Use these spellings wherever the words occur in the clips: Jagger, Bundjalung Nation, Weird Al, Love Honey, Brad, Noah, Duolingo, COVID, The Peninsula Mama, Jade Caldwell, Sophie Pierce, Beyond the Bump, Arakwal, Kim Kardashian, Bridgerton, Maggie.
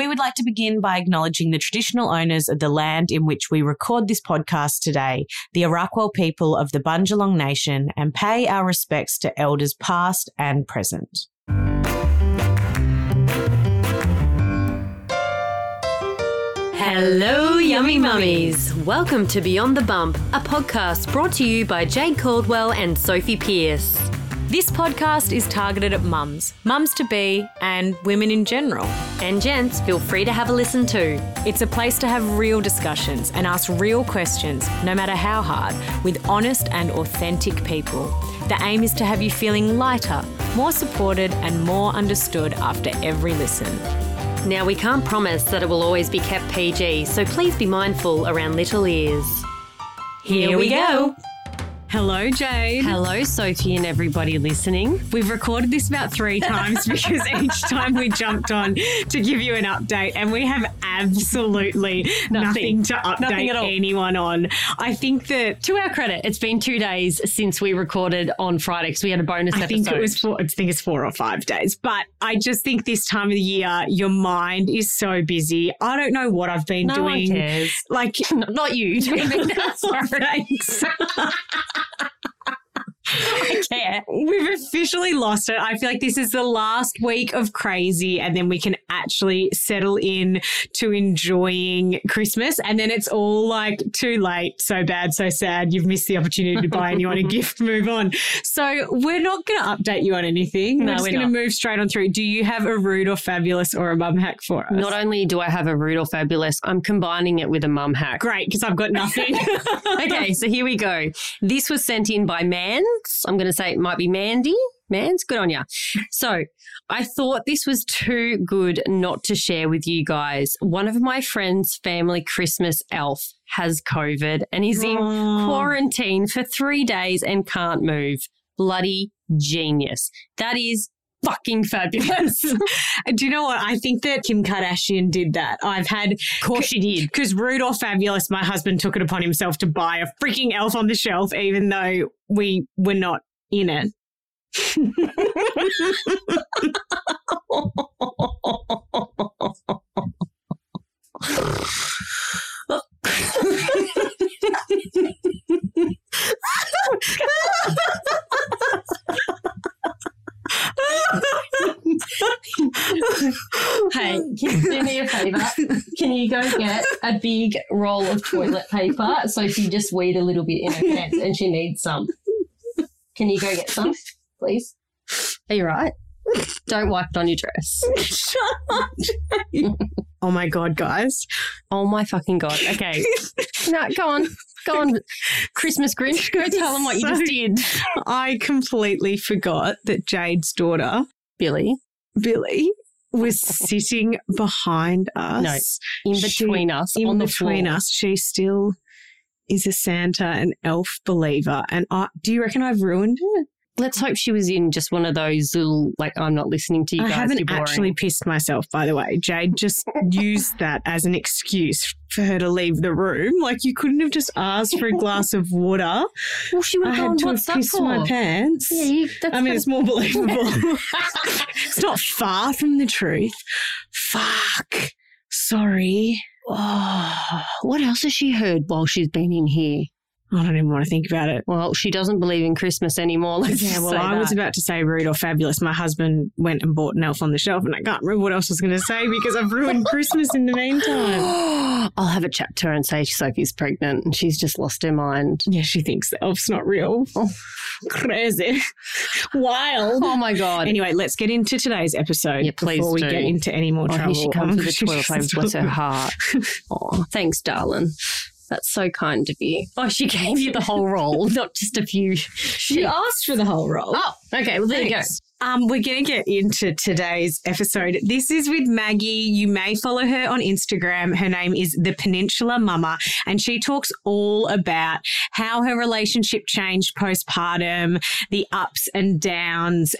We would like to begin by acknowledging the traditional owners of the land in which we record this podcast today, the Arakwal people of the Bundjalung Nation, and pay our respects to elders past and present. Hello, yummy mummies. Welcome to Beyond the Bump, a podcast brought to you by Jade Caldwell and Sophie Pierce. This podcast is targeted at mums, mums-to-be, and women in general. And gents, feel free to have a listen too. It's a place to have real discussions and ask real questions, no matter how hard, with honest and authentic people. The aim is to have you feeling lighter, more supported, and more understood after every listen. Now, we can't promise that it will always be kept PG, so please be mindful around little ears. Here we go. Hello, Jade. Hello, Sophie and everybody listening. We've recorded this about 3 times because each time we jumped on to give you an update, and we have absolutely nothing to update anyone on. I think that, to our credit, it's been 2 days since we recorded on Friday because we had a bonus episode. I think it's 4 or 5 days. But I just think this time of the year, your mind is so busy. I don't know what I've been doing. No one cares. Like, not you. Thanks. I care. We've officially lost it. I feel like this is the last week of crazy, and then we can actually settle in to enjoying Christmas, and then it's all like too late, so bad, so sad, you've missed the opportunity to buy anyone a gift, move on. So we're not going to update you on anything. No, we're just going to move straight on through. Do you have a rude or fabulous or a mum hack for us? Not only do I have a rude or fabulous, I'm combining it with a mum hack. Great, because I've got nothing. Okay, so here we go. This was sent in by Man. I'm going to say it might be Mandy. Man's good on ya. So I thought this was too good not to share with you guys. One of my friend's family Christmas elf has COVID and is in quarantine for 3 days and can't move. Bloody genius. That is fucking fabulous. Do you know what? I think that Kim Kardashian did that. Of course she did. Because rude or fabulous, my husband took it upon himself to buy a freaking elf on the shelf, even though we were not in it. Hey, can you do me a favour? Can you go get a big roll of toilet paper? So she just weed a little bit in her pants and she needs some. Can you go get some, please? Are you right? Don't wipe it on your dress. Shut up. Oh, my God, guys. Oh, my fucking God. Okay. No, go on. Go on, Christmas Grinch. Go tell them what you just did. I completely forgot that Jade's daughter, Billy, was sitting behind us. No, in between us, on the floor. In between us. She still is a Santa and elf believer. And do you reckon I've ruined it? Let's hope she was in just one of those little, like, I'm not listening to you guys. I haven't actually pissed myself, by the way. Jade just used that as an excuse for her to leave the room. Like, you couldn't have just asked for a glass of water. Well, she would have gone, what's that for? I had to piss my pants. Yeah, it's more believable. It's not far from the truth. Fuck. Sorry. Oh, what else has she heard while she's been in here? I don't even want to think about it. Well, she doesn't believe in Christmas anymore. I was about to say rude or fabulous. My husband went and bought an elf on the shelf, and I can't remember what else I was going to say because I've ruined Christmas in the meantime. I'll have a chat to her and say Sophie's pregnant and she's just lost her mind. Yeah, she thinks the elf's not real. Oh, crazy. Wild. Oh, my God. Anyway, let's get into today's episode before we get into any more trouble. Here she comes with the toilet paper. Bless her heart. Oh, thanks, darling. That's so kind of you. Oh, she gave you the whole roll, not just a few. She asked for the whole roll. Oh, okay. Well, there you go. We're going to get into today's episode. This is with Maggie. You may follow her on Instagram. Her name is The Peninsula Mama, and she talks all about how her relationship changed postpartum, the ups and downs.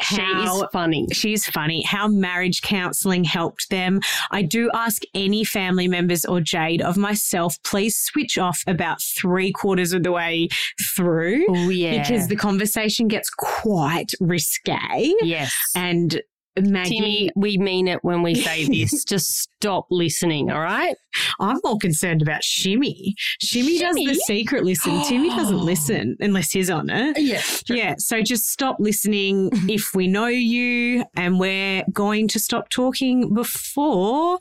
She's funny. How marriage counselling helped them. I do ask any family members or Jade of myself, please switch off about 3/4 of the way through. Oh, yeah. Because the conversation gets quite risque. Yes. And Maggie, Timmy, we mean it when we say this. Just stop listening, all right? I'm more concerned about Shimmy. Shimmy does the secret listen. Timmy doesn't listen unless he's on it. Yeah. True. Yeah. So just stop listening if we know you, and we're going to stop talking before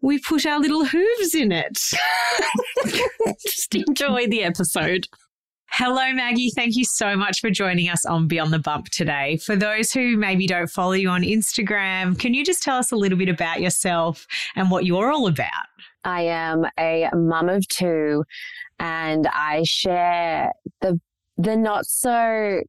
we put our little hooves in it. Just enjoy the episode. Hello, Maggie. Thank you so much for joining us on Beyond the Bump today. For those who maybe don't follow you on Instagram, can you just tell us a little bit about yourself and what you're all about? I am a mum of two, and I share the not so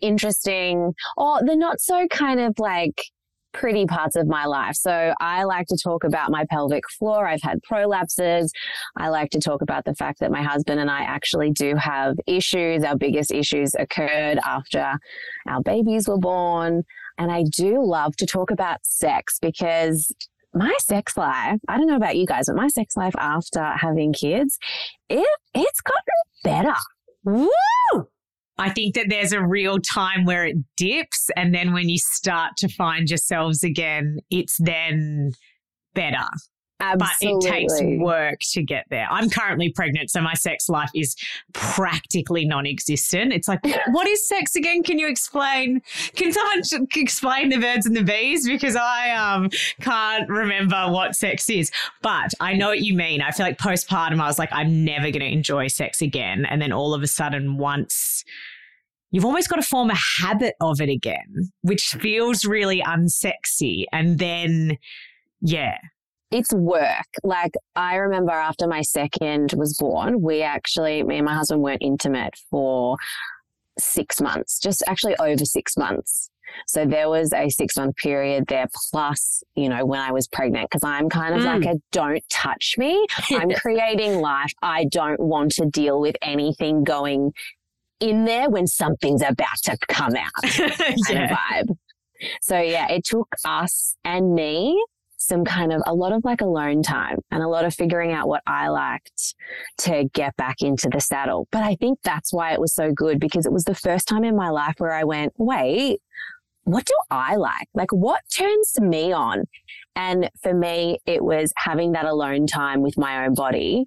interesting or the not so kind of like pretty parts of my life. So I like to talk about my pelvic floor. I've had prolapses. I like to talk about the fact that my husband and I actually do have issues. Our biggest issues occurred after our babies were born. And I do love to talk about sex because my sex life, I don't know about you guys, but my sex life after having kids, it's gotten better. Woo! I think that there's a real time where it dips, and then when you start to find yourselves again, it's then better. Absolutely. But it takes work to get there. I'm currently pregnant, so my sex life is practically non-existent. It's like, what is sex again? Can you explain? Can someone explain the birds and the bees? Because I can't remember what sex is. But I know what you mean. I feel like postpartum, I was like, I'm never going to enjoy sex again. And then all of a sudden, once you've almost got to form a habit of it again, which feels really unsexy. And then, yeah. It's work. Like, I remember after my second was born, me and my husband weren't intimate for 6 months, just actually over 6 months. So there was a 6-month period there plus, you know, when I was pregnant, because I'm kind of like a don't touch me. I'm creating life. I don't want to deal with anything going in there when something's about to come out kind of vibe. So, yeah, it took us and me some kind of a lot of like alone time and a lot of figuring out what I liked to get back into the saddle. But I think that's why it was so good, because it was the first time in my life where I went, wait, what do I like? Like, what turns me on? And for me, it was having that alone time with my own body.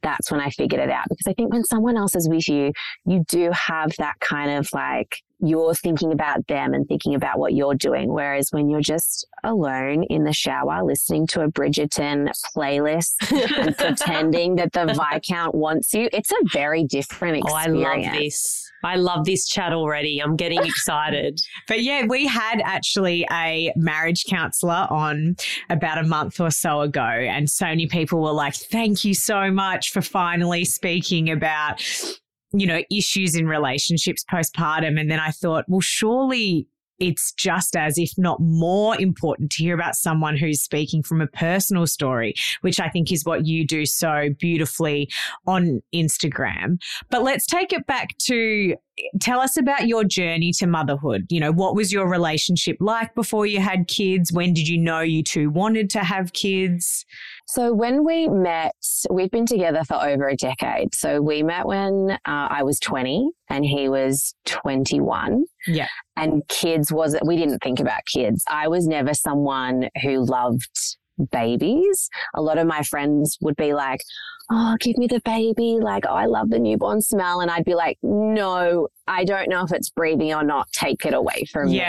That's when I figured it out, because I think when someone else is with you, you do have that kind of like, you're thinking about them and thinking about what you're doing. Whereas when you're just alone in the shower, listening to a Bridgerton playlist and pretending that the Viscount wants you, it's a very different experience. Oh, I love this. I love this chat already. I'm getting excited. But yeah, we had actually a marriage counselor on about a month or so ago, and so many people were like, thank you so much for finally speaking about, you know, issues in relationships postpartum. And then I thought, well, surely it's just as, if not more important, to hear about someone who's speaking from a personal story, which I think is what you do so beautifully on Instagram. But let's take it back to, tell us about your journey to motherhood. You know, what was your relationship like before you had kids? When did you know you two wanted to have kids? So when we met, we've been together for over a decade. So we met when I was 20 and he was 21. Yeah. And we didn't think about kids. I was never someone who loved babies. A lot of my friends would be like, oh, give me the baby. Like, oh, I love the newborn smell. And I'd be like, no, I don't know if it's breathing or not. Take it away from me.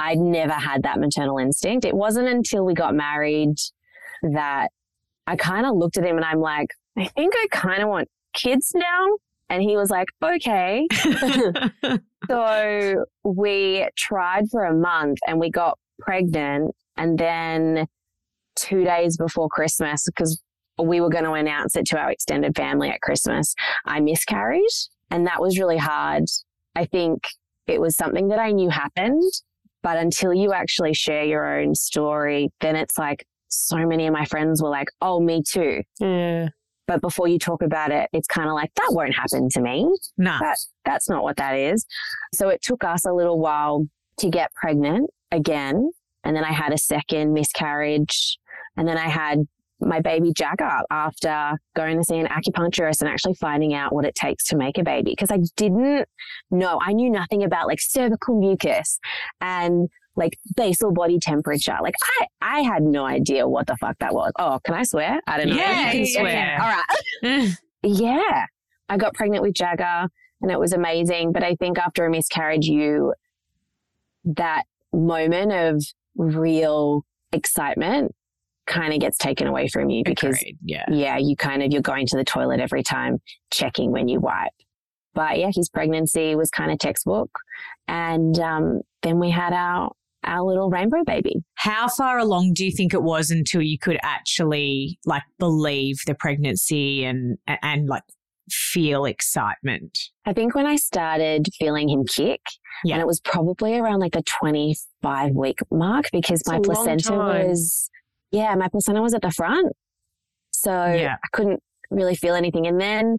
I'd never had that maternal instinct. It wasn't until we got married that I kind of looked at him and I'm like, I think I kind of want kids now. And he was like, okay. So we tried for a month and we got pregnant. And then 2 days before Christmas, because we were going to announce it to our extended family at Christmas, I miscarried. And that was really hard. I think it was something that I knew happened, but until you actually share your own story, then it's like, so many of my friends were like, oh, me too. Yeah. But before you talk about it, it's kind of like, that won't happen to me. No. That's not what that is. So it took us a little while to get pregnant again. And then I had a second miscarriage. And then I had my baby Jagger after going to see an acupuncturist and actually finding out what it takes to make a baby. Because I didn't know. I knew nothing about like cervical mucus and like basal body temperature. Like I had no idea what the fuck that was. Oh, can I swear? I don't know. Yeah, you can swear. All right. Yeah. I got pregnant with Jagger and it was amazing. But I think after a miscarriage, that moment of real excitement kind of gets taken away from you because you're going to the toilet every time, checking when you wipe. But yeah, his pregnancy was kind of textbook. And then we had our little rainbow baby. How far along do you think it was until you could actually like believe the pregnancy and like feel excitement? I think when I started feeling him kick, and it was probably around like the 25-week mark because my placenta was at the front. So I couldn't really feel anything. And then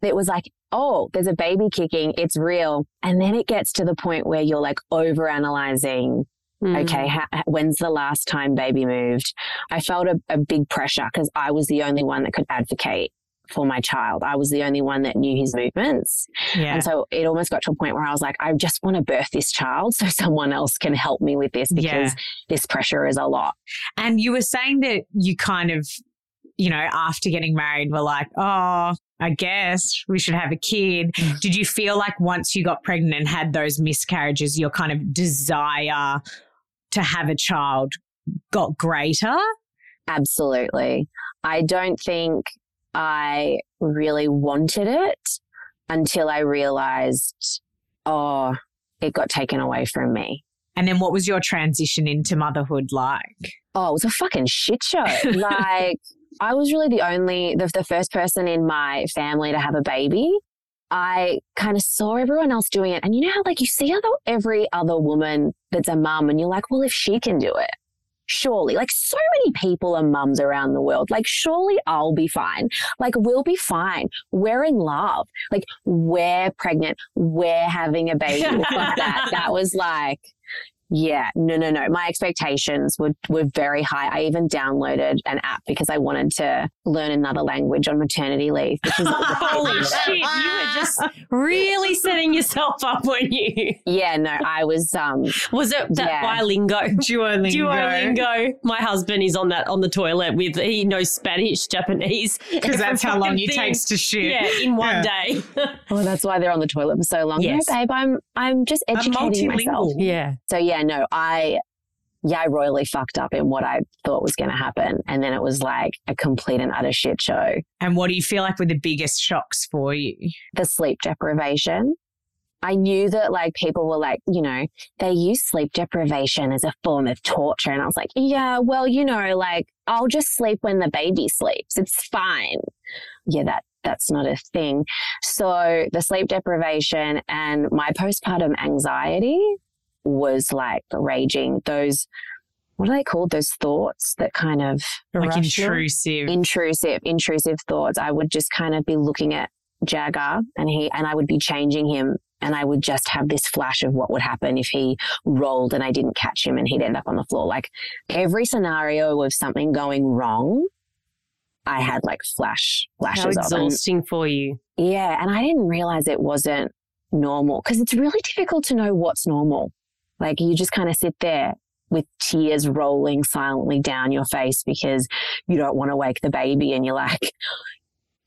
it was like, oh, there's a baby kicking. It's real. And then it gets to the point where you're like overanalyzing. Okay, when's the last time baby moved? I felt a big pressure because I was the only one that could advocate for my child. I was the only one that knew his movements. Yeah. And so it almost got to a point where I was like, I just want to birth this child so someone else can help me with this because this pressure is a lot. And you were saying that you kind of, you know, after getting married were like, oh, I guess we should have a kid. Did you feel like once you got pregnant and had those miscarriages, your kind of desire to have a child got greater? Absolutely. I don't think I really wanted it until I realized, oh, it got taken away from me. And then what was your transition into motherhood like? Oh, it was a fucking shit show. Like I was really the first person in my family to have a baby. I kind of saw everyone else doing it. And you know how like you see every other woman that's a mum and you're like, well, if she can do it. Surely, like so many people are mums around the world. Like, surely I'll be fine. Like, we'll be fine. We're in love. Like, we're pregnant. We're having a baby. Like that was like, yeah, no. My expectations were very high. I even downloaded an app because I wanted to learn another language on maternity leave. Holy shit, you were just really setting yourself up, weren't you? Yeah, no, I was... was it that bilingual? Duolingo. My husband is on that on the toilet with, he knows Spanish, Japanese. Because that's how long it takes to shit. Yeah, in one day. Oh, that's why they're on the toilet for so long. Yes. No, babe, I'm just educating myself. Yeah. So, yeah. No, I royally fucked up in what I thought was going to happen. And then it was like a complete and utter shit show. And what do you feel like were the biggest shocks for you? The sleep deprivation. I knew that like people were like, you know, they use sleep deprivation as a form of torture. And I was like, yeah, well, you know, like I'll just sleep when the baby sleeps. It's fine. Yeah, that's not a thing. So the sleep deprivation and my postpartum anxiety was like raging. Those, what are they called? Those thoughts that kind of like intrusive thoughts. I would just kind of be looking at Jagger and I would be changing him and I would just have this flash of what would happen if he rolled and I didn't catch him and he'd end up on the floor. Like every scenario of something going wrong, I had like flashes of it. How exhausting for you. Yeah. And I didn't realize it wasn't normal because it's really difficult to know what's normal. Like you just kind of sit there with tears rolling silently down your face because you don't want to wake the baby and you're like,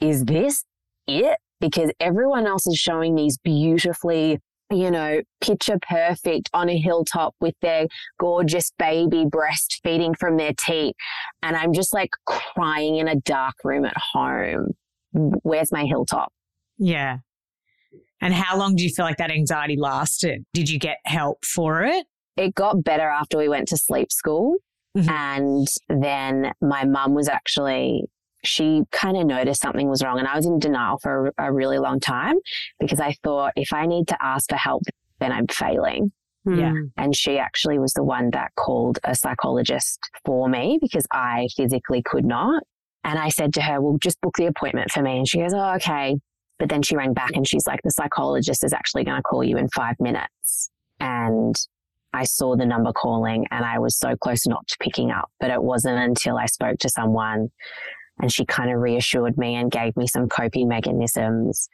is this it? Because everyone else is showing these beautifully, you know, picture perfect on a hilltop with their gorgeous baby breastfeeding from their teat. And I'm just like crying in a dark room at home. Where's my hilltop? Yeah. And how long do you feel like that anxiety lasted? Did you get help for it? It got better after we went to sleep school. Mm-hmm. And then my mum was actually, she kind of noticed something was wrong. And I was in denial for a really long time because I thought if I need to ask for help, then I'm failing. Mm-hmm. Yeah. And she actually was the one that called a psychologist for me because I physically could not. And I said to her, well, just book the appointment for me. And she goes, oh, okay. But then she rang back and she's like, the psychologist is actually going to call you in 5 minutes. And I saw the number calling and I was so close not to picking up. But it wasn't until I spoke to someone and she kind of reassured me and gave me some coping mechanisms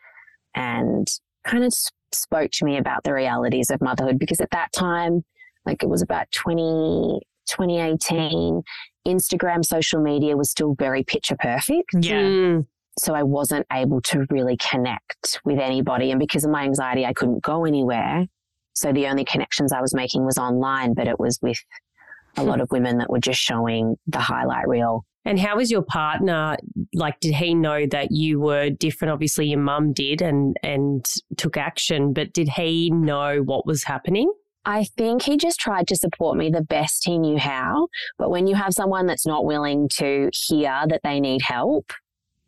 and kind of spoke to me about the realities of motherhood. Because at that time like it was about 2018, Instagram social media was still very picture perfect. Yeah. So I wasn't able to really connect with anybody. And because of my anxiety, I couldn't go anywhere. So the only connections I was making was online, but it was with a lot of women that were just showing the highlight reel. And how was your partner? Like, did he know that you were different? Obviously your mum did and took action, but did he know what was happening? I think he just tried to support me the best he knew how. But when you have someone that's not willing to hear that they need help,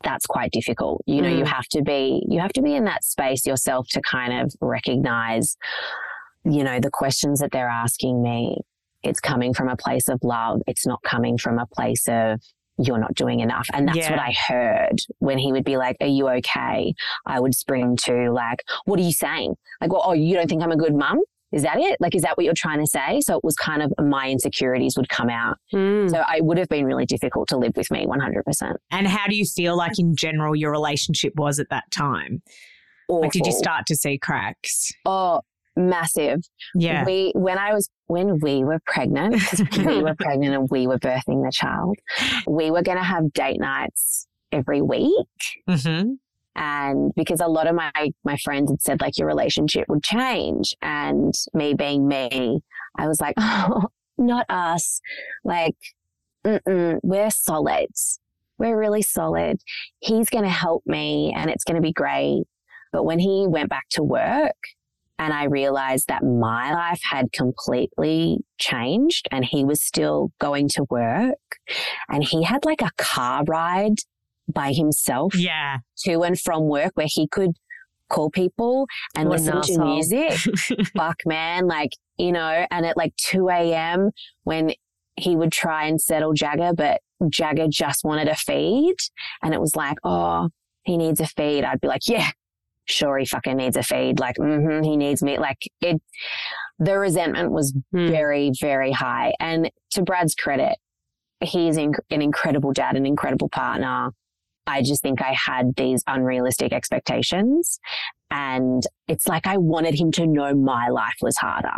that's quite difficult. You know, you have to be in that space yourself to kind of recognize, you know, the questions that they're asking me. It's coming from a place of love. It's not coming from a place of you're not doing enough. And that's what I heard when he would be like, are you okay? I would spring to like, what are you saying? Like, well, oh, you don't think I'm a good mum? Is that it? Like, is that what you're trying to say? So it was kind of my insecurities would come out. So it would have been really difficult to live with me 100%. And how do you feel like in general your relationship was at that time? Awful. Like, did you start to see cracks? Oh, massive. Yeah. When we were pregnant, because we were pregnant and we were birthing the child, we were going to have date nights every week. Mm-hmm. And because a lot of my friends had said like your relationship would change, and me being me, I was like, oh, not us. Like, we're solid. We're really solid. He's going to help me and it's going to be great. But when he went back to work and I realized that my life had completely changed and he was still going to work and he had like a car ride by himself to and from work where he could call people and listen to music. Fuck, man. Like, you know, and at like 2 a.m. when he would try and settle Jagger, but Jagger just wanted a feed. And it was like, oh, he needs a feed. I'd be like, yeah, sure, he fucking needs a feed. Like, he needs me. Like, the resentment was very, very high. And to Brad's credit, he's an incredible dad, an incredible partner. I just think I had these unrealistic expectations, and it's like I wanted him to know my life was harder.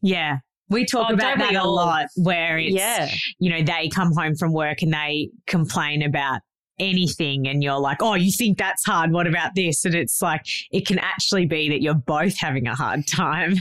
Yeah. We talk about that a lot where it's, you know, they come home from work and they complain about anything and you're like, oh, you think that's hard? What about this? And it's like it can actually be that you're both having a hard time.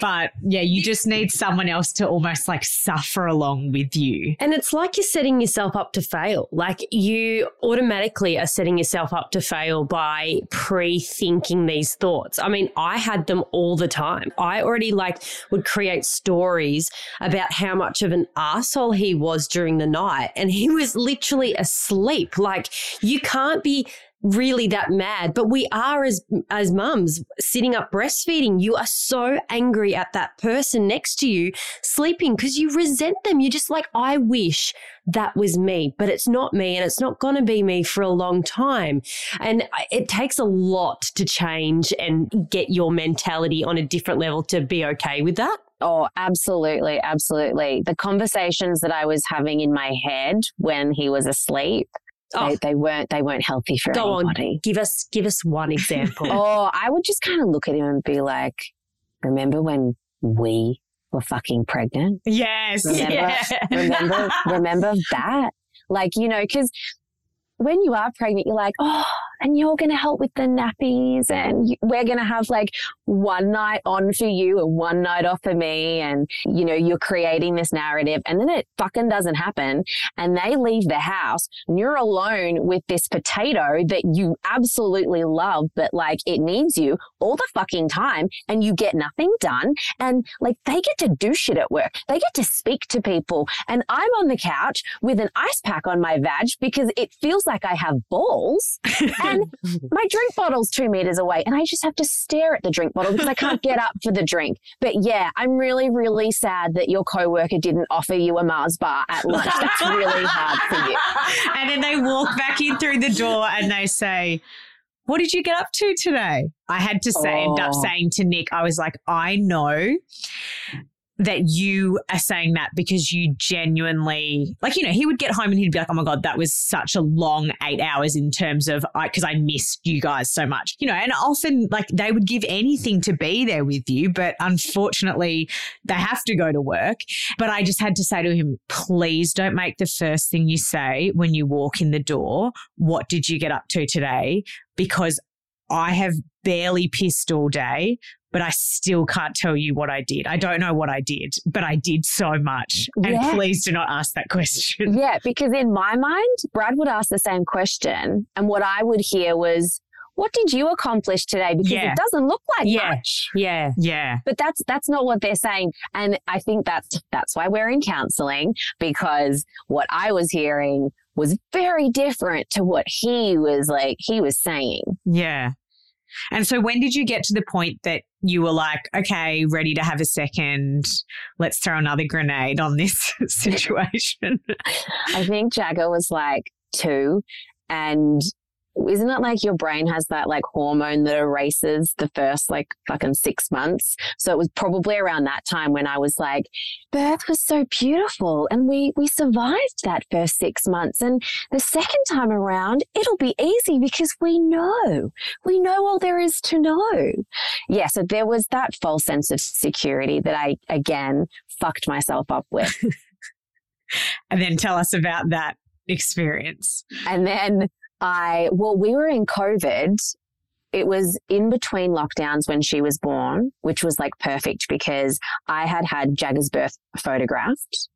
But yeah, you just need someone else to almost like suffer along with you. And it's like you're setting yourself up to fail. Like you automatically are setting yourself up to fail by pre-thinking these thoughts. I mean, I had them all the time. I already like would create stories about how much of an arsehole he was during the night, and he was literally asleep. Like, you can't be really that mad, but we are as mums sitting up breastfeeding. You are so angry at that person next to you sleeping because you resent them. You're just like, I wish that was me, but it's not me and it's not going to be me for a long time. And it takes a lot to change and get your mentality on a different level to be okay with that. Oh, absolutely. Absolutely. The conversations that I was having in my head when he was asleep, They weren't healthy for anybody. Go on, give us one example. Oh, I would just kind of look at him and be like, remember when we were fucking pregnant? Yes. Remember that? Like, you know, because when you are pregnant, you're like, oh, and you're going to help with the nappies and we're going to have like one night on for you and one night off for me. And, you know, you're creating this narrative and then it fucking doesn't happen. And they leave the house and you're alone with this potato that you absolutely love, but like it needs you all the fucking time and you get nothing done. And like they get to do shit at work. They get to speak to people. And I'm on the couch with an ice pack on my vag because it feels like I have balls. And my drink bottle's 2 meters away and I just have to stare at the drink bottle because I can't get up for the drink. But yeah, I'm really, really sad that your coworker didn't offer you a Mars bar at lunch. That's really hard for you. And then they walk back in through the door and they say, what did you get up to today? I had to end up saying to Nick, I was like, I know that you are saying that because you genuinely, like, you know, he would get home and he'd be like, oh my God, that was such a long 8 hours in terms of, because I missed you guys so much, you know, and often like they would give anything to be there with you, but unfortunately they have to go to work. But I just had to say to him, please don't make the first thing you say when you walk in the door, what did you get up to today? Because I have barely pissed all day, but I still can't tell you what I did. I don't know what I did, but I did so much. And please do not ask that question. Yeah, because in my mind, Brad would ask the same question. And what I would hear was, what did you accomplish today? Because it doesn't look like much. Yeah. But that's not what they're saying. And I think that's why we're in counselling, because what I was hearing was very different to what he was saying. Yeah. And so when did you get to the point that you were like, okay, ready to have a second, let's throw another grenade on this situation? I think Jagger was like 2, and isn't it like your brain has that like hormone that erases the first like fucking 6 months? So it was probably around that time when I was like, birth was so beautiful and we survived that first 6 months. And the second time around, it'll be easy because we know all there is to know. Yeah. So there was that false sense of security that I, again, fucked myself up with. And then tell us about that experience. And then we were in COVID. It was in between lockdowns when she was born, which was like perfect because I had Jagger's birth photographed,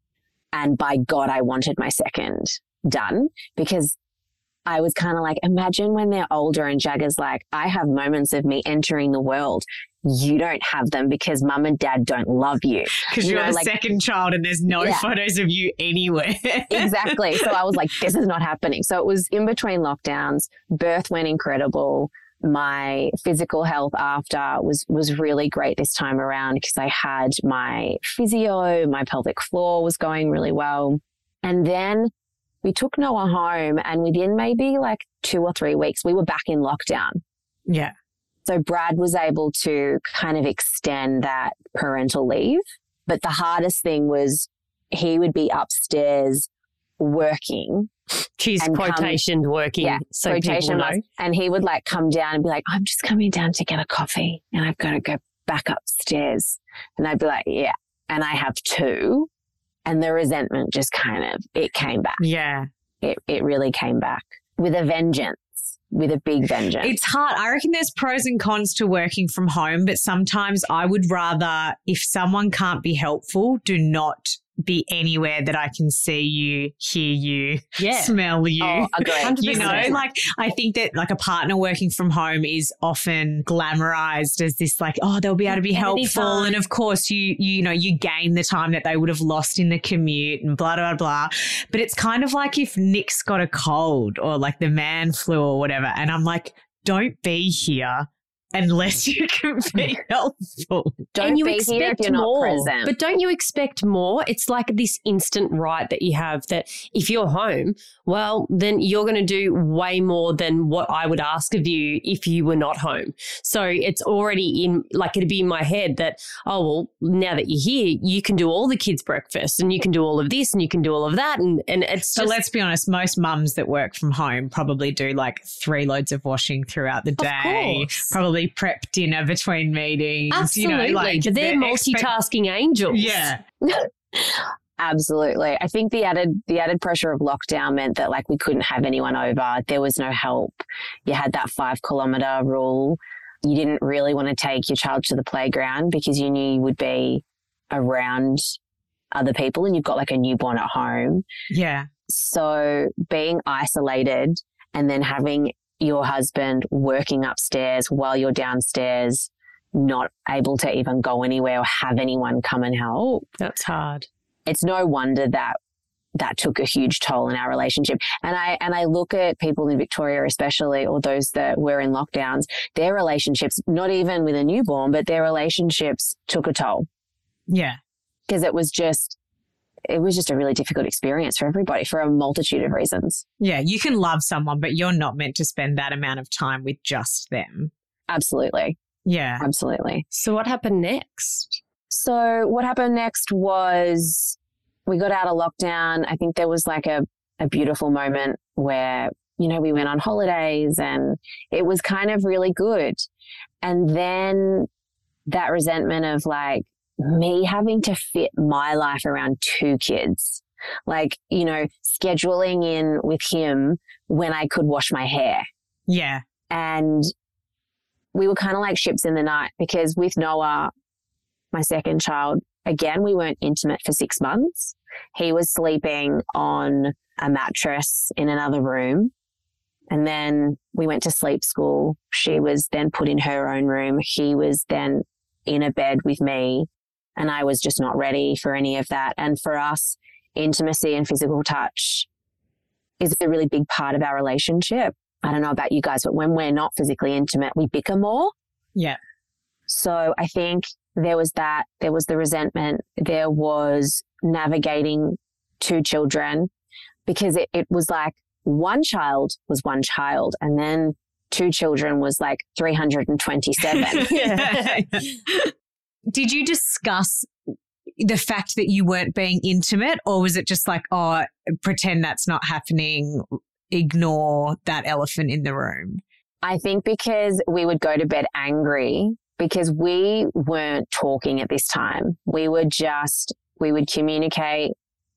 and by God, I wanted my second done because I was kind of like, imagine when they're older and Jagger's like, I have moments of me entering the world. You don't have them because mum and dad don't love you. Because you're a second child and there's no photos of you anywhere. Exactly. So I was like, this is not happening. So it was in between lockdowns. Birth went incredible. My physical health after was really great this time around because I had my physio, my pelvic floor was going really well. And then we took Noah home, and within maybe like 2 or 3 weeks, we were back in lockdown. Yeah. So Brad was able to kind of extend that parental leave. But the hardest thing was he would be upstairs working. She's quotation working. Yeah, so quotation marks. And he would like come down and be like, I'm just coming down to get a coffee and I've got to go back upstairs. And I'd be like, yeah. And I have 2. And the resentment just kind of, it came back. Yeah. It really came back with a vengeance. With a big vengeance. It's hard. I reckon there's pros and cons to working from home, but sometimes I would rather, if someone can't be helpful, do not be anywhere that I can see you, hear you, smell you. Oh, agreed. You know, like I think that like a partner working from home is often glamorized as this like, oh, they'll be able to be helpful. And of course you know, you gain the time that they would have lost in the commute and blah, blah, blah. But it's kind of like if Nick's got a cold or like the man flu or whatever. And I'm like, don't be here. Unless you can be helpful. Don't you expect more. But don't you expect more? It's like this instant right that you have that if you're home, well, then you're going to do way more than what I would ask of you if you were not home. So it's already in, like it'd be in my head that, oh, well, now that you're here, you can do all the kids' breakfast and you can do all of this and you can do all of that. And it's just. So let's be honest, most mums that work from home probably do like 3 loads of washing throughout the day. Of course. Probably prep dinner between meetings. Absolutely. You know, like they're multitasking angels. Yeah. Absolutely. I think the added pressure of lockdown meant that like we couldn't have anyone over. There was no help. You had that 5-kilometer rule. You didn't really want to take your child to the playground because you knew you would be around other people and you've got like a newborn at home. Yeah. So being isolated and then having your husband working upstairs while you're downstairs, not able to even go anywhere or have anyone come and help. That's hard. It's no wonder that took a huge toll in our relationship. And I look at people in Victoria especially, or those that were in lockdowns, their relationships, not even with a newborn, but their relationships took a toll. Yeah. Because it was just a really difficult experience for everybody for a multitude of reasons. Yeah, you can love someone, but you're not meant to spend that amount of time with just them. Absolutely. Yeah. Absolutely. So what happened next? So what happened next was we got out of lockdown. I think there was like a beautiful moment where, you know, we went on holidays and it was kind of really good. And then that resentment of like me having to fit my life around two kids, like, you know, scheduling in with him when I could wash my hair. Yeah. And we were kind of like ships in the night because with Noah, my second child, again, we weren't intimate for 6 months. He was sleeping on a mattress in another room. And then we went to sleep school. She was then put in her own room. He was then in a bed with me. And I was just not ready for any of that. And for us, intimacy and physical touch is a really big part of our relationship. I don't know about you guys, but when we're not physically intimate, we bicker more. Yeah. So I think there was that, there was the resentment, there was navigating two children because it was like one child was one child and then two children was like 327. Did you discuss the fact that you weren't being intimate, or was it just like, oh, pretend that's not happening, ignore that elephant in the room? I think because we would go to bed angry because we weren't talking at this time. We would communicate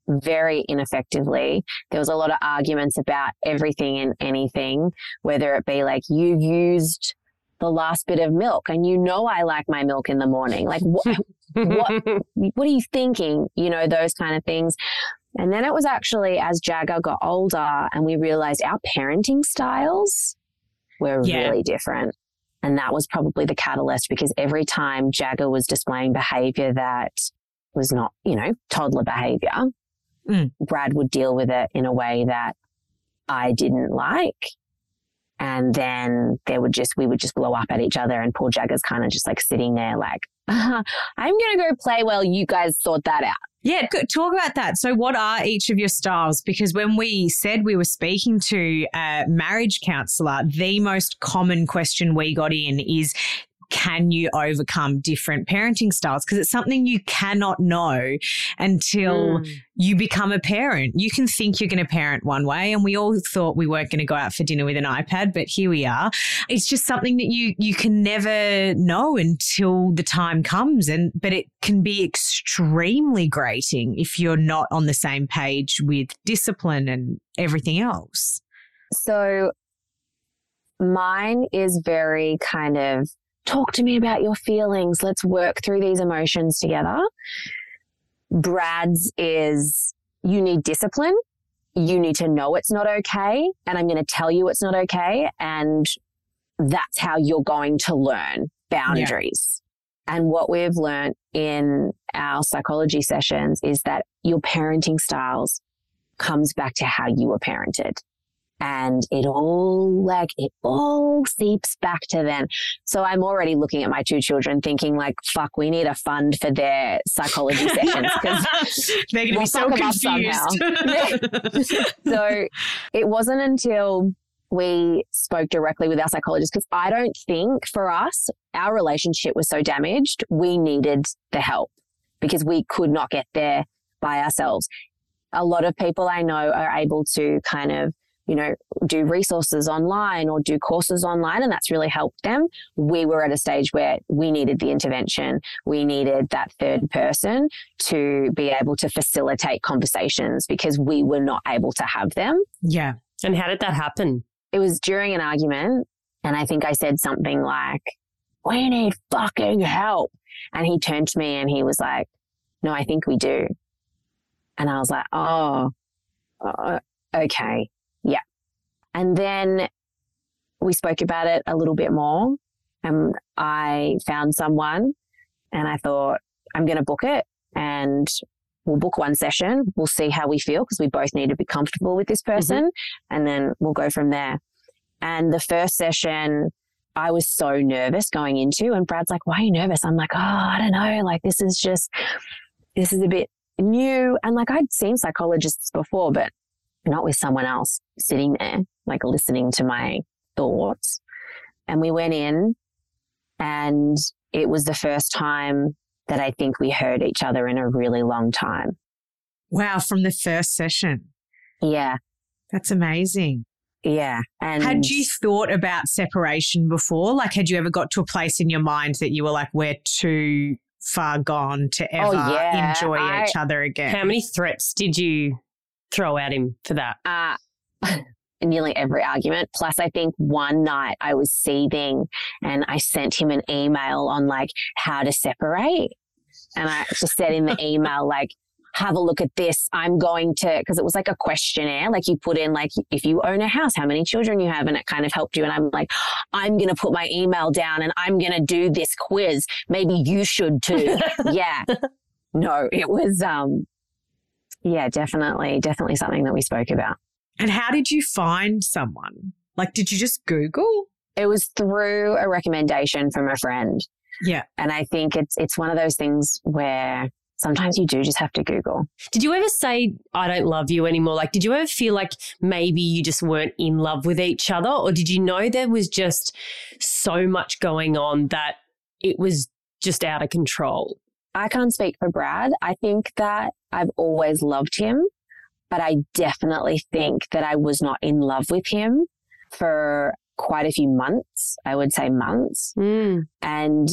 very ineffectively. There was a lot of arguments about everything and anything, whether it be like you used the last bit of milk and you know I like my milk in the morning. Like what are you thinking? You know, those kind of things. And then it was actually as Jagger got older and we realized our parenting styles were really different. And that was probably the catalyst because every time Jagger was displaying behavior that was not, you know, toddler behavior, Brad would deal with it in a way that I didn't like. And then we would just blow up at each other and poor Jagger's kind of just like sitting there like, I'm going to go play while you guys sort that out. Yeah, talk about that. So what are each of your styles? Because when we said we were speaking to a marriage counsellor, the most common question we got in is, can you overcome different parenting styles? Because it's something you cannot know until you become a parent. You can think you're going to parent one way, and we all thought we weren't going to go out for dinner with an iPad, but here we are. It's just something that you can never know until the time comes, but it can be extremely grating if you're not on the same page with discipline and everything else. So mine is very kind of, talk to me about your feelings. Let's work through these emotions together. Brad's is, you need discipline. You need to know it's not okay. And I'm going to tell you it's not okay. And that's how you're going to learn boundaries. Yeah. And what we've learned in our psychology sessions is that your parenting styles comes back to how you were parented. And it all seeps back to them. So I'm already looking at my two children thinking like, fuck, we need a fund for their psychology sessions because they're going to be so confused. So it wasn't until we spoke directly with our psychologist, because I don't think for us, our relationship was so damaged. We needed the help because we could not get there by ourselves. A lot of people I know are able to kind of, you know, do resources online or do courses online, and that's really helped them. We were at a stage where we needed the intervention. We needed that third person to be able to facilitate conversations because we were not able to have them. Yeah. And how did that happen? It was during an argument, and I think I said something like, we need fucking help. And he turned to me and he was like, no, I think we do. And I was like, oh okay. Yeah. And then we spoke about it a little bit more and I found someone and I thought, I'm going to book it and we'll book one session. We'll see how we feel because we both need to be comfortable with this person and then we'll go from there. And the first session I was so nervous going into, and Brad's like, why are you nervous? I'm like, oh, I don't know. Like this is a bit new. And like I'd seen psychologists before, but not with someone else sitting there, like listening to my thoughts. And we went in and it was the first time that I think we heard each other in a really long time. Wow, from the first session. Yeah. That's amazing. Yeah. And had you thought about separation before? Like, had you ever got to a place in your mind that you were like, we're too far gone to ever enjoy each other again? How many threats did you throw at him for that? Nearly every argument. Plus, I think one night I was seething and I sent him an email on like how to separate. And I just said in the email, like, have a look at this. I'm going to, because it was like a questionnaire, like you put in like if you own a house, how many children you have, and it kind of helped you. And I'm like, I'm going to put my email down and I'm going to do this quiz. Maybe you should too. Yeah. No, it was, definitely something that we spoke about. And how did you find someone? Like, did you just Google? It was through a recommendation from a friend. Yeah. And I think it's one of those things where sometimes you do just have to Google. Did you ever say, I don't love you anymore? Like, did you ever feel like maybe you just weren't in love with each other? Or did you know there was just so much going on that it was just out of control? I can't speak for Brad. I think that I've always loved him, but I definitely think that I was not in love with him for quite a few months. I would say months. Mm. And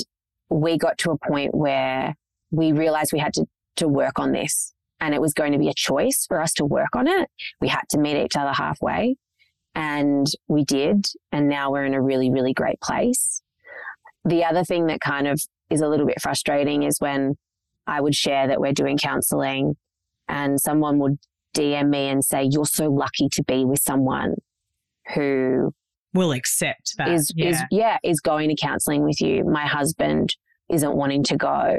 we got to a point where we realized we had to work on this, and it was going to be a choice for us to work on it. We had to meet each other halfway, and we did. And now we're in a really, really great place. The other thing that kind of is a little bit frustrating is when I would share that we're doing counseling and someone would DM me and say, you're so lucky to be with someone who will accept that. Is going to counseling with you. My husband isn't wanting to go.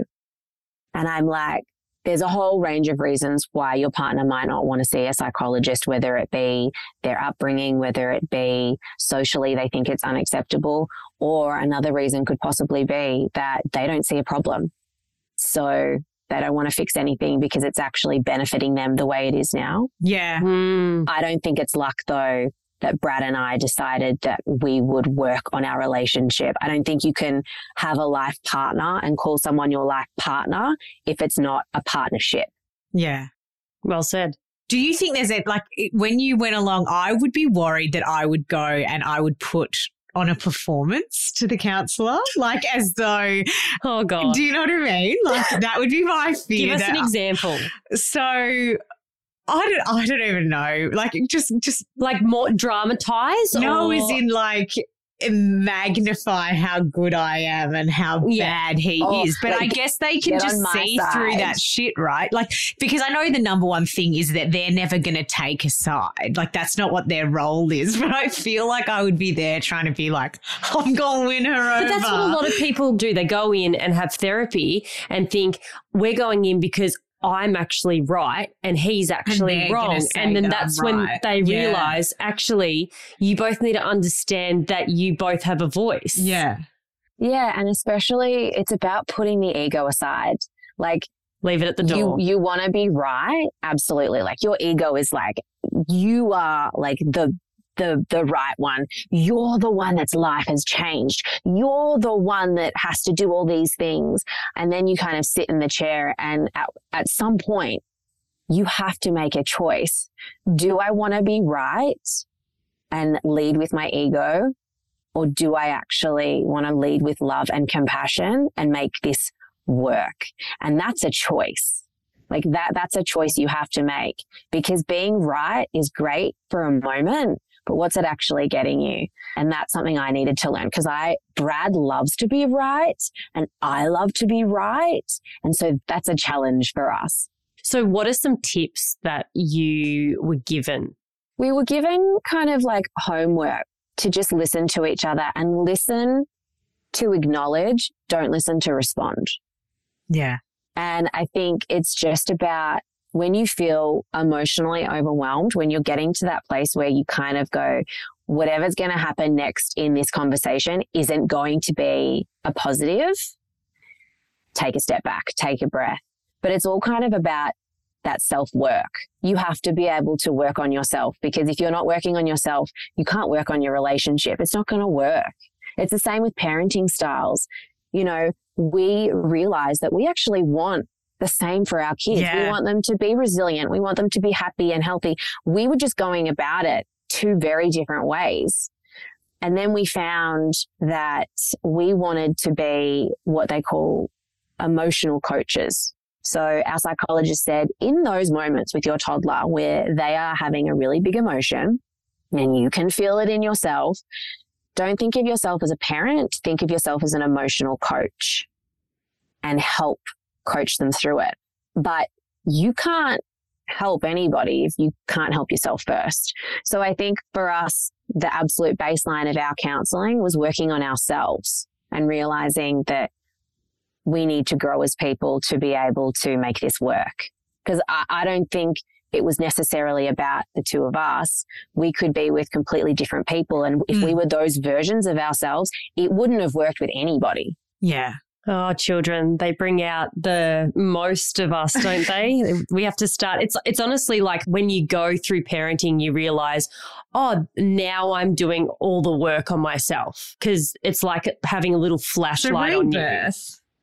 And I'm like, there's a whole range of reasons why your partner might not want to see a psychologist, whether it be their upbringing, whether it be socially they think it's unacceptable, or another reason could possibly be that they don't see a problem. So they don't want to fix anything because it's actually benefiting them the way it is now. Yeah. Mm. I don't think it's luck, though, that Brad and I decided that we would work on our relationship. I don't think you can have a life partner and call someone your life partner if it's not a partnership. Yeah. Well said. Do you think there's when you went along, I would be worried that I would go and I would put on a performance to the counsellor, like as though, oh God, do you know what I mean? Like that would be my fear. Give us an example. So I don't even know. Like just like more dramatize? No, or as in like magnify how good I am and how bad he is. But like, I guess they can just see through that shit, right? Like, because I know the number one thing is that they're never going to take a side. Like, that's not what their role is. But I feel like I would be there trying to be like, I'm going to win her over. But that's what a lot of people do. They go in and have therapy and think, we're going in because I'm actually right and he's actually wrong. And then that's when they realize actually you both need to understand that you both have a voice. Yeah. Yeah. And especially it's about putting the ego aside. Like, leave it at the door. You want to be right. Absolutely. Like your ego is like, you are like the right one. You're the one that's life has changed. You're the one that has to do all these things. And then you kind of sit in the chair and at some point you have to make a choice. Do I want to be right and lead with my ego, or do I actually want to lead with love and compassion and make this work? And that's a choice. Like that's a choice you have to make, because being right is great for a moment, but what's it actually getting you? And that's something I needed to learn, because Brad loves to be right and I love to be right. And so that's a challenge for us. So what are some tips that you were given? We were given kind of like homework to just listen to each other and listen to acknowledge, don't listen to respond. Yeah. And I think it's just about, when you feel emotionally overwhelmed, when you're getting to that place where you kind of go, whatever's going to happen next in this conversation isn't going to be a positive, take a step back, take a breath. But it's all kind of about that self-work. You have to be able to work on yourself, because if you're not working on yourself, you can't work on your relationship. It's not going to work. It's the same with parenting styles. You know, we realize that we actually want the same for our kids. Yeah. We want them to be resilient. We want them to be happy and healthy. We were just going about it two very different ways. And then we found that we wanted to be what they call emotional coaches. So our psychologist said, in those moments with your toddler where they are having a really big emotion and you can feel it in yourself, don't think of yourself as a parent. Think of yourself as an emotional coach and help coach them through it. But you can't help anybody if you can't help yourself first. So I think for us, the absolute baseline of our counseling was working on ourselves and realizing that we need to grow as people to be able to make this work. Because I don't think it was necessarily about the two of us. We could be with completely different people. And if we were those versions of ourselves, it wouldn't have worked with anybody. Yeah. Oh, children, they bring out the most of us, don't they? We have to start. It's honestly like when you go through parenting, you realize, oh, now I'm doing all the work on myself, because it's like having a little flashlight on you.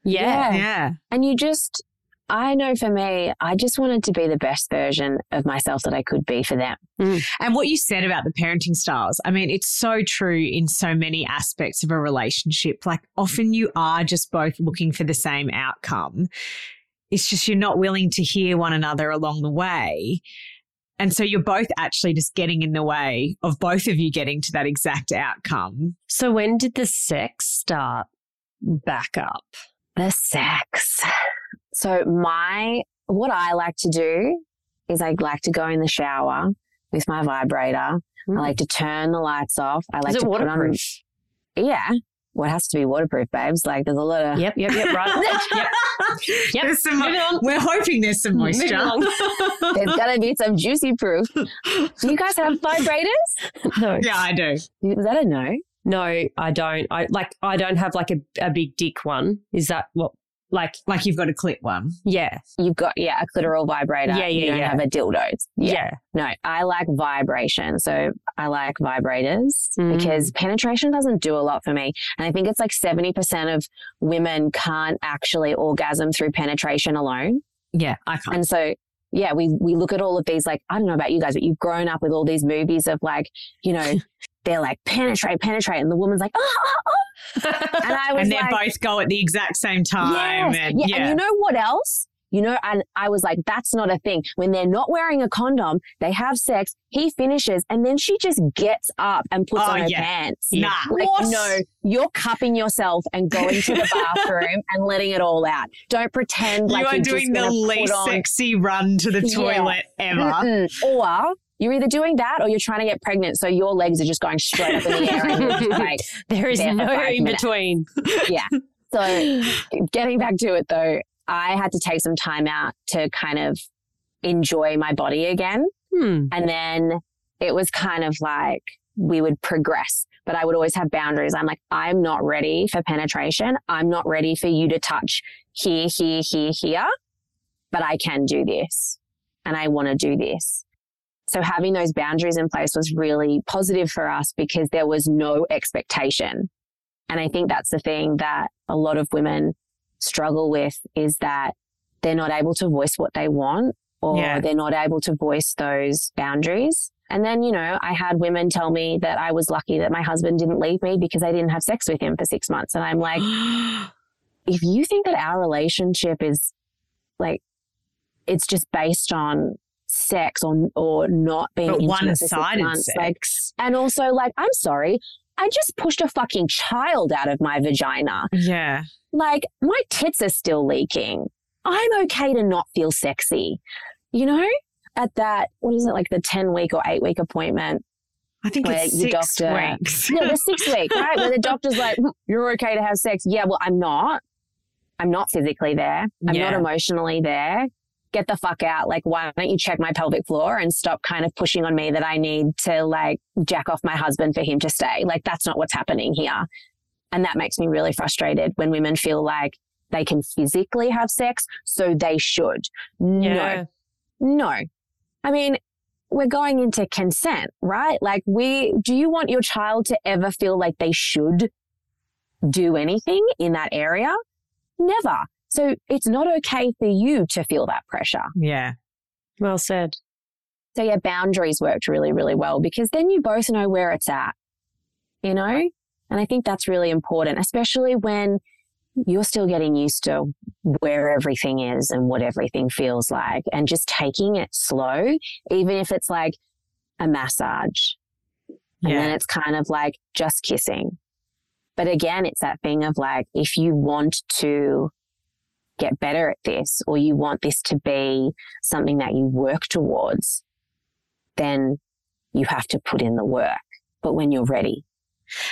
Yeah. And you just, I know for me, I just wanted to be the best version of myself that I could be for them. Mm. And what you said about the parenting styles, I mean, it's so true in so many aspects of a relationship. Like often you are just both looking for the same outcome. It's just you're not willing to hear one another along the way. And so you're both actually just getting in the way of both of you getting to that exact outcome. So when did the sex start back up? The sex. So what I like to do is I like to go in the shower with my vibrator. Mm. I like to turn the lights off. I like to put on. Is it waterproof? Yeah. Well, it has to be waterproof, babes. Like there's a lot of. Yep. Right. Yep. We're hoping there's some moisture. There's got to be some juicy proof. Do you guys have vibrators? No. Yeah, I do. Is that a no? No, I don't. I don't have like a big dick one. Is that what? Like you've got a clit one. Yeah. You've got, a clitoral vibrator. Yeah, you don't have a dildo. Yeah. No, I like vibration. So I like vibrators because penetration doesn't do a lot for me. And I think it's like 70% of women can't actually orgasm through penetration alone. Yeah, I can't. And so, yeah, we look at all of these, like, I don't know about you guys, but you've grown up with all these movies of like, you know, they're like, penetrate. And the woman's like, oh. And I was and they like, both go at the exact same time. Yes, and, yeah. And you know what else? You know, and I was like, that's not a thing. When they're not wearing a condom, they have sex, he finishes, and then she just gets up and puts on her pants. Nah. Like, no, you're cupping yourself and going to the bathroom and letting it all out. Don't pretend like you're doing the least sexy run to the toilet ever. Mm-mm. Or you're either doing that or you're trying to get pregnant, so your legs are just going straight up in the air. And like, there is no in between. Yeah. So getting back to it though, I had to take some time out to kind of enjoy my body again. And then it was kind of like we would progress, but I would always have boundaries. I'm like, I'm not ready for penetration. I'm not ready for you to touch here, but I can do this and I want to do this. So having those boundaries in place was really positive for us because there was no expectation. And I think that's the thing that a lot of women struggle with is that they're not able to voice what they want or they're not able to voice those boundaries. And then, you know, I had women tell me that I was lucky that my husband didn't leave me because I didn't have sex with him for 6 months. And I'm like, if you think that our relationship is like, it's just based on sex or not being one-sided sex. Like, and also like, I'm sorry, I just pushed a fucking child out of my vagina. Yeah. Like my tits are still leaking. I'm okay to not feel sexy. You know, at that, what is it, like the 10-week or 8-week appointment? I think it's 6 weeks. No, the 6 week, right? Where the doctor's like, you're okay to have sex. Yeah, well, I'm not. I'm not physically there. I'm not emotionally there. Get the fuck out. Like, why don't you check my pelvic floor and stop kind of pushing on me that I need to like jack off my husband for him to stay. Like, that's not what's happening here. And that makes me really frustrated when women feel like they can physically have sex, so they should. Yeah. No. I mean, we're going into consent, right? Like do you want your child to ever feel like they should do anything in that area? Never. So it's not okay for you to feel that pressure. Yeah. Well said. So yeah, boundaries worked really, really well because then you both know where it's at, you know? And I think that's really important, especially when you're still getting used to where everything is and what everything feels like, and just taking it slow, even if it's like a massage. Yeah. And then it's kind of like just kissing. But again, it's that thing of like, if you want to get better at this, or you want this to be something that you work towards, then you have to put in the work, but when you're ready.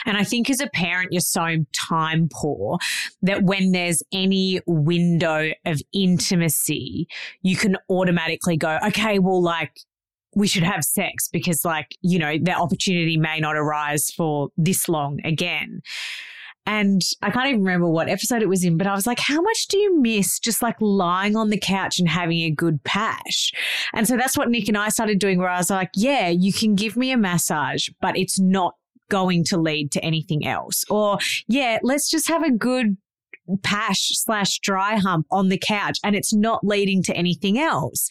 And I think as a parent, you're so time poor that when there's any window of intimacy, you can automatically go, okay, well, like, we should have sex because, like, you know, the opportunity may not arise for this long again. And I can't even remember what episode it was in, but I was like, how much do you miss just like lying on the couch and having a good pash? And so that's what Nick and I started doing, where I was like, yeah, you can give me a massage, but it's not going to lead to anything else. Or yeah, let's just have a good pash / dry hump on the couch and it's not leading to anything else.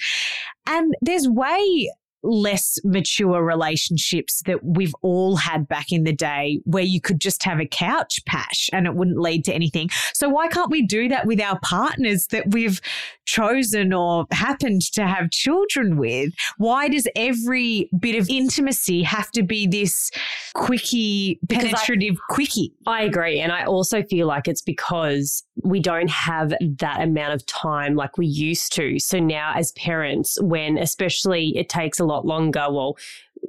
And there's way less mature relationships that we've all had back in the day where you could just have a couch pash and it wouldn't lead to anything. So why can't we do that with our partners that we've chosen or happened to have children with? Why does every bit of intimacy have to be this quickie, penetrative quickie? I agree. And I also feel like it's because we don't have that amount of time like we used to. So now as parents, when especially it takes a lot longer, well,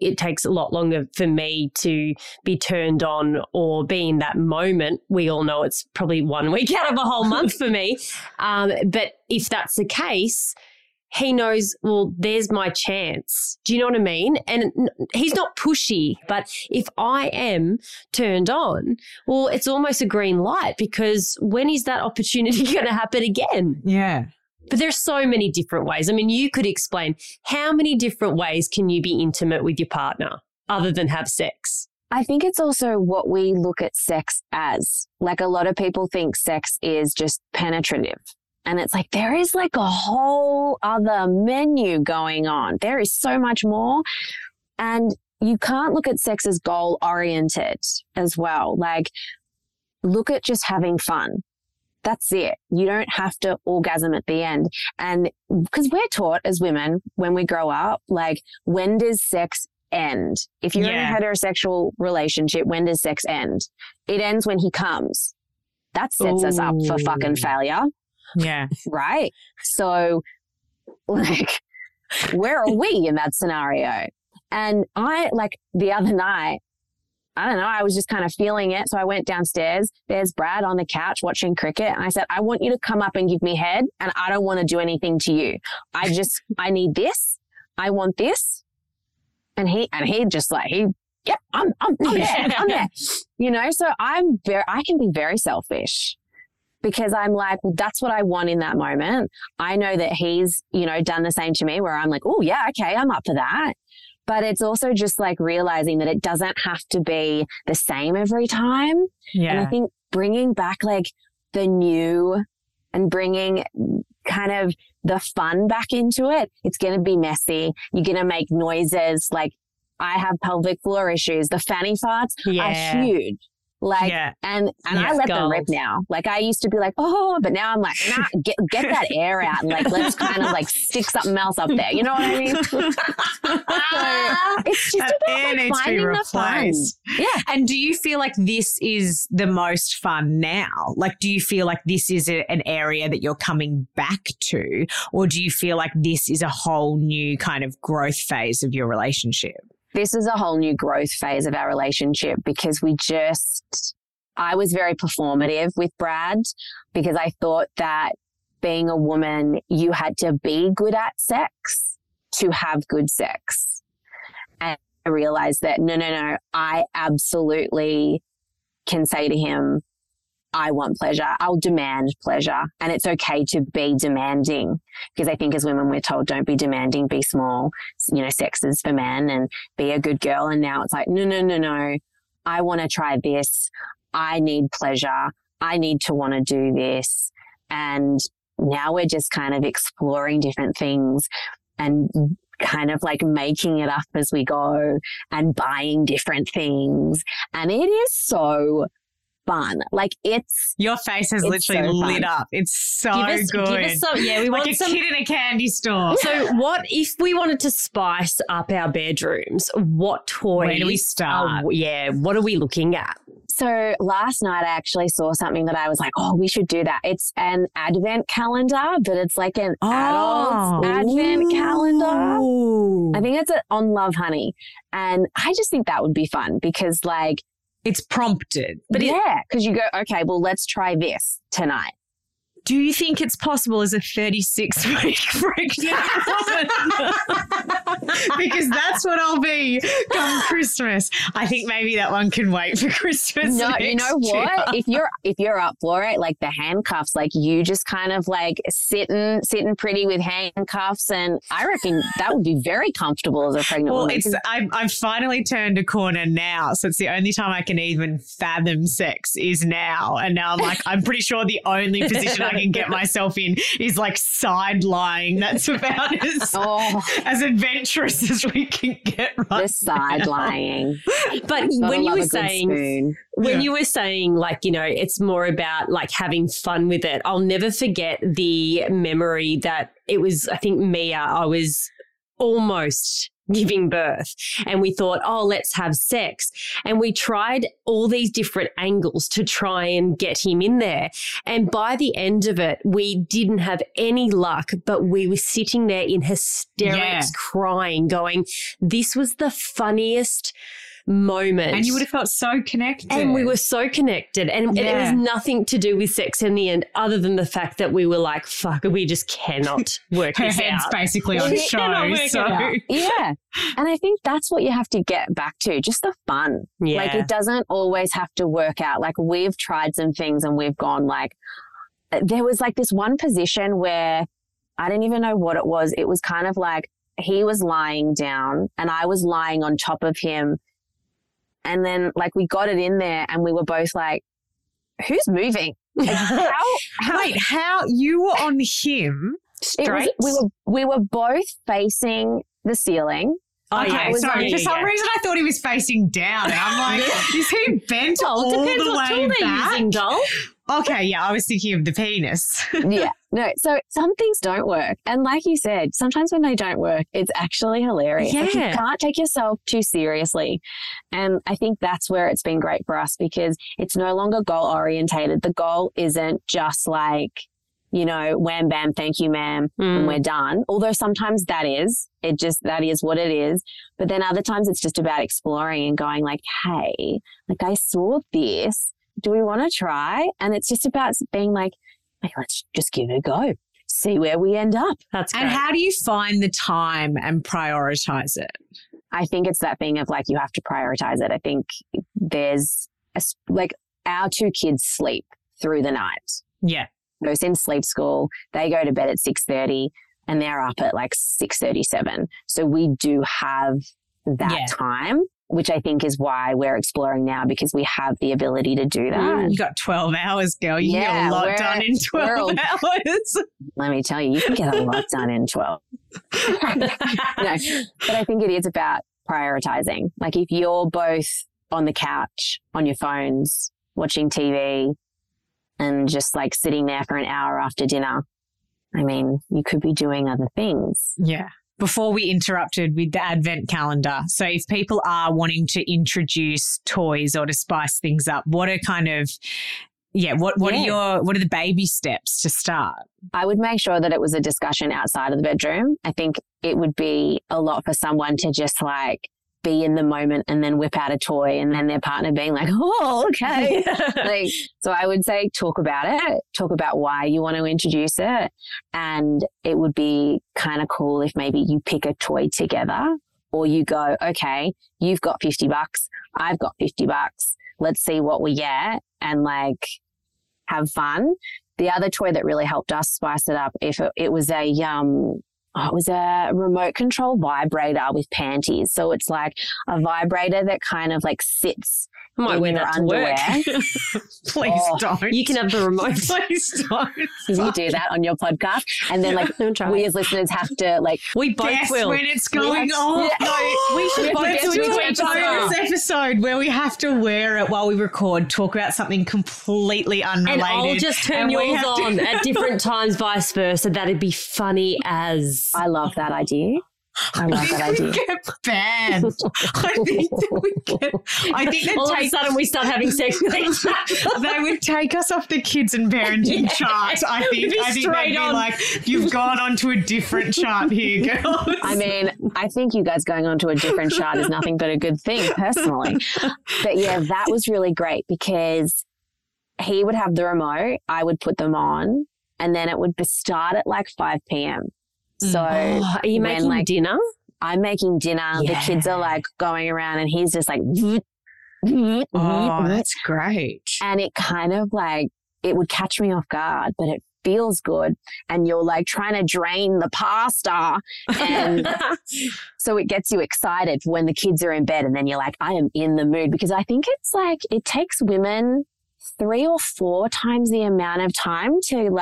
it takes a lot longer for me to be turned on or be in that moment. We all know it's probably 1 week out of a whole month for me. But if that's the case, he knows, well, there's my chance. Do you know what I mean? And he's not pushy, but if I am turned on, well, it's almost a green light because when is that opportunity going to happen again? Yeah. But there's so many different ways. I mean, you could explain how many different ways can you be intimate with your partner other than have sex? I think it's also what we look at sex as. Like a lot of people think sex is just penetrative. And it's like there is like a whole other menu going on. There is so much more. And you can't look at sex as goal-oriented as well. Like look at just having fun. That's it. You don't have to orgasm at the end. And because we're taught as women when we grow up, like when does sex end? If you're in a heterosexual relationship, when does sex end? It ends when he comes. That sets us up for fucking failure. Yeah. Right? So like where are we in that scenario? And I like the other night, I don't know, I was just kind of feeling it. So I went downstairs. There's Brad on the couch watching cricket. And I said, I want you to come up and give me head and I don't want to do anything to you. I need this. I want this. And he just like, I'm there. You know, so I can be very selfish because I'm like, well, that's what I want in that moment. I know that he's, you know, done the same to me where I'm like, oh yeah, okay, I'm up for that. But it's also just like realizing that it doesn't have to be the same every time. Yeah. And I think bringing back like the new and bringing kind of the fun back into it, it's going to be messy. You're going to make noises. Like I have pelvic floor issues. The fanny farts are huge. Like, I let them rip now. Like I used to be like, oh, but now I'm like, nah, get that air out. And like, let's kind of like stick something else up there. You know what I mean? So it's just about like finding the fun. Yeah. And do you feel like this is the most fun now? Like, do you feel like this is an area that you're coming back to? Or do you feel like this is a whole new kind of growth phase of your relationship? This is a whole new growth phase of our relationship because I was very performative with Brad because I thought that being a woman, you had to be good at sex to have good sex. And I realized that no, I absolutely can say to him, I want pleasure. I'll demand pleasure. And it's okay to be demanding because I think as women, we're told don't be demanding, be small, you know, sex is for men and be a good girl. And now it's like, no. I want to try this. I need pleasure. I need to want to do this. And now we're just kind of exploring different things and kind of like making it up as we go and buying different things. And it is so fun. Like it's... Your face has literally so lit up. It's so good. Give us some, yeah, we want like a kid in a candy store. So what if we wanted to spice up our bedrooms? What toys... Where do we start? What are we looking at? So last night I actually saw something that I was like, oh, we should do that. It's an advent calendar, but it's like an adult advent calendar. I think it's on Love Honey. And I just think that would be fun because like... It's prompted. But yeah, because you go, okay, well, let's try this tonight. Do you think it's possible as a 36-week pregnant woman? Because that's what I'll be come Christmas. I think maybe that one can wait for Christmas. No, you know what? If you're up for it, like the handcuffs, like you just kind of like sitting pretty with handcuffs, and I reckon that would be very comfortable as a pregnant woman. Well, I've finally turned a corner now, so it's the only time I can even fathom sex is now, and now I'm like, I'm pretty sure the only position I can get myself in is like side lying. That's about as adventurous as we can get right Just side lying. But when you were saying, like, you know, it's more about like having fun with it. I'll never forget the memory that it was, I think Mia, I was almost giving birth and we thought, oh, let's have sex. And we tried all these different angles to try and get him in there. And by the end of it, we didn't have any luck, but we were sitting there in hysterics, crying, going, this was the funniest moment. And you would have felt so connected. And we were so connected. And it was nothing to do with sex in the end other than the fact that we were like, fuck, we just cannot work this out. Her head's basically on show. Yeah. And I think that's what you have to get back to, just the fun. Yeah. Like it doesn't always have to work out. Like we've tried some things and we've gone like, there was like this one position where I didn't even know what it was. It was kind of like he was lying down and I was lying on top of him. And then, like, we got it in there and we were both like, who's moving? Like, how you were on him straight? We were both facing the ceiling. Okay, sorry. For some reason I thought he was facing down. And I'm like, is he bent all the way back? Using, okay, yeah, I was thinking of the penis. No, so some things don't work. And like you said, sometimes when they don't work, it's actually hilarious. Yeah. Like you can't take yourself too seriously. And I think that's where it's been great for us because it's no longer goal-orientated. The goal isn't just like, you know, wham, bam, thank you, ma'am, and we're done. Although sometimes that is, that is what it is. But then other times it's just about exploring and going like, hey, like I saw this. Do we want to try? And it's just about being like, hey, let's just give it a go, see where we end up. That's great. And how do you find the time and prioritize it? I think it's that thing of like, you have to prioritize it. I think there's like our two kids sleep through the night. Yeah. They're in sleep school. They go to bed at 6:30 and they're up at like 6:37. So we do have that time, which I think is why we're exploring now because we have the ability to do that. You got 12 hours, girl. You can get a lot done in 12 hours. Let me tell you can get a lot done in 12. No, but I think it is about prioritizing. Like if you're both on the couch, on your phones, watching TV and just like sitting there for an hour after dinner, I mean, you could be doing other things. Yeah. Before we interrupted with the advent calendar, so if people are wanting to introduce toys or to spice things up, what are kind of, what are the baby steps to start? I would make sure that it was a discussion outside of the bedroom. I think it would be a lot for someone to just like be in the moment and then whip out a toy and then their partner being like, oh, okay. Like, so I would say talk about it, talk about why you want to introduce it. And it would be kind of cool if maybe you pick a toy together or you go, okay, you've got $50, I've got $50. Let's see what we get and like have fun. The other toy that really helped us spice it up, if it was a it was a remote control vibrator with panties. So it's like a vibrator that kind of like sits might wear that to work. Please don't. You can have the remote. Please don't. You do that on your podcast, and then we as listeners have to we both will when it's going on. Yeah. No, we should both do a bonus episode where we have to wear it while we record, talk about something completely unrelated, and I'll just turn yours on at different times, vice versa. That'd be funny as. I love that idea. I love that idea. We get banned. I think that all of a sudden we start having sex with each other. They would take us off the kids and parenting charts. I think they'd be like, you've gone onto a different chart here, girls. I mean, I think you guys going onto a different chart is nothing but a good thing, personally. But yeah, that was really great because he would have the remote, I would put them on, and then it would start at 5 p.m. So are you making dinner? I'm making dinner. Yeah. The kids are going around and he's just that's great. And it kind of it would catch me off guard, but it feels good. And you're trying to drain the pasta. And so it gets you excited when the kids are in bed and then you're I am in the mood, because I think it's it takes women 3 or 4 times the amount of time to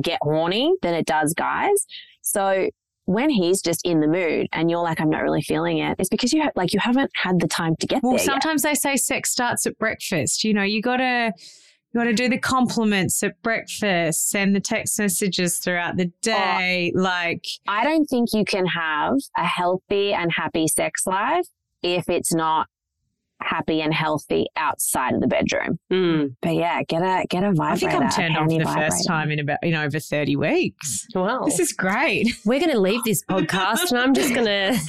get horny than it does guys. So when he's just in the mood and you're I'm not really feeling it, it's because you you haven't had the time to get there. Sometimes they say sex starts at breakfast. You know, you got to do the compliments at breakfast and the text messages throughout the day. I don't think you can have a healthy and happy sex life if it's not happy and healthy outside of the bedroom. But yeah, get a vibrator. I think I'm turned off the first time in about over 30 weeks. Wow. This is great. We're going to leave this podcast and I'm just going to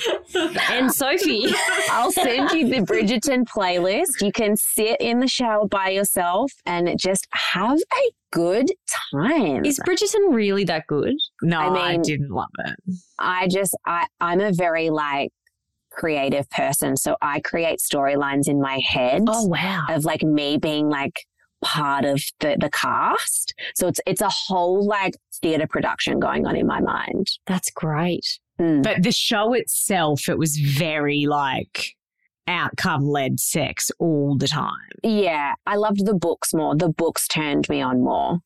end Sophie. I'll send you the Bridgerton playlist. You can sit in the shower by yourself and just have a good time. Is Bridgerton really that good? No, I didn't love it. I'm a very creative person. So I create storylines in my head. Oh, wow. Of me being part of the cast. So it's a whole theatre production going on in my mind. That's great. But the show itself, it was very outcome-led sex all the time. Yeah. I loved the books more. The books turned me on more.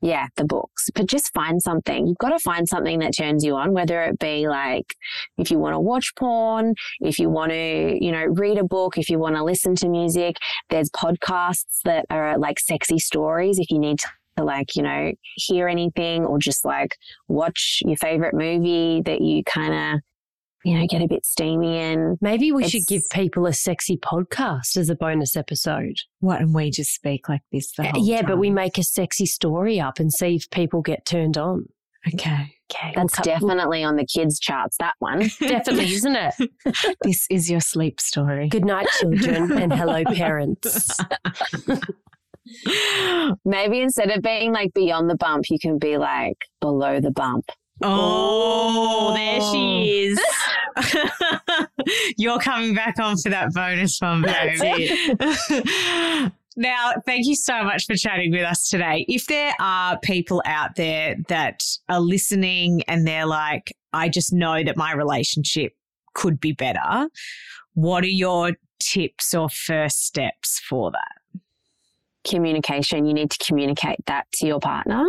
Yeah, the books. But just find something. You've got to find something that turns you on, whether it be if you want to watch porn, if you want to, read a book, if you want to listen to music. There's podcasts that are sexy stories if you need to hear anything, or just watch your favorite movie that you kind of, get a bit steamy in. Maybe we should give people a sexy podcast as a bonus episode. What, and we just speak like this the whole time? But we make a sexy story up and see if people get turned on. Okay. That's definitely on the kids' charts, that one. Definitely, isn't it? This is your sleep story. Good night, children, and hello, parents. Maybe instead of being beyond the bump, you can be below the bump. Oh, there she is. You're coming back on for that bonus one, babe. That's it. Now, thank you so much for chatting with us today. If there are people out there that are listening and they're I just know that my relationship could be better, what are your tips or first steps for that? Communication. You need to communicate that to your partner.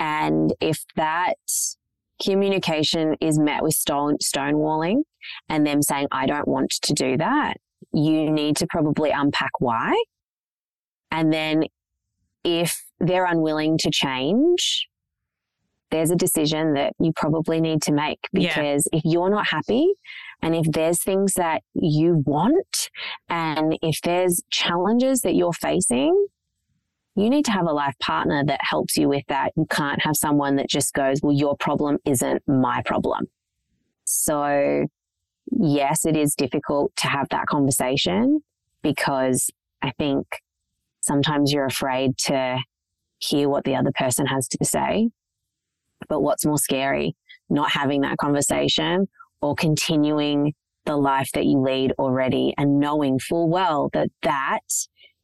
And if that communication is met with stonewalling and them saying, I don't want to do that, you need to probably unpack why. And then if they're unwilling to change, there's a decision that you probably need to make, because if you're not happy and if there's things that you want and if there's challenges that you're facing, you need to have a life partner that helps you with that. You can't have someone that just goes, well, your problem isn't my problem. So yes, it is difficult to have that conversation, because I think sometimes you're afraid to hear what the other person has to say. But what's more scary, not having that conversation or continuing the life that you lead already and knowing full well that that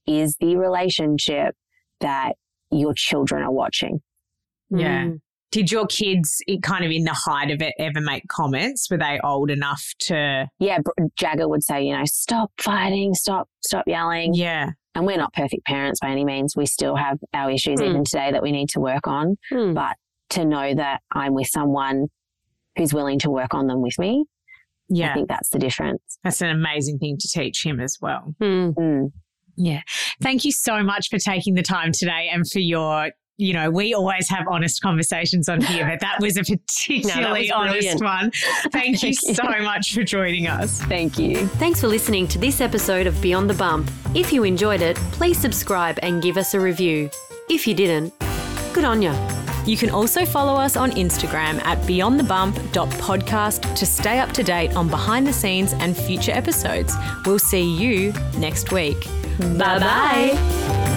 is the relationship that your children are watching. Yeah. Did your kids, kind of in the height of it, ever make comments? Were they old enough to? Yeah, Jagger would say, you know, stop fighting, stop yelling. Yeah. And we're not perfect parents by any means. We still have our issues even today that we need to work on. Mm. But to know that I'm with someone who's willing to work on them with me, yeah, I think that's the difference. That's an amazing thing to teach him as well. Mm. Mm. Yeah. Thank you so much for taking the time today and for your, you know, we always have honest conversations on here, but that was a particularly honest one. Thank you so much for joining us. Thank you. Thanks for listening to this episode of Beyond the Bump. If you enjoyed it, please subscribe and give us a review. If you didn't, good on you. You can also follow us on Instagram at beyondthebump.podcast to stay up to date on behind the scenes and future episodes. We'll see you next week. Bye-bye.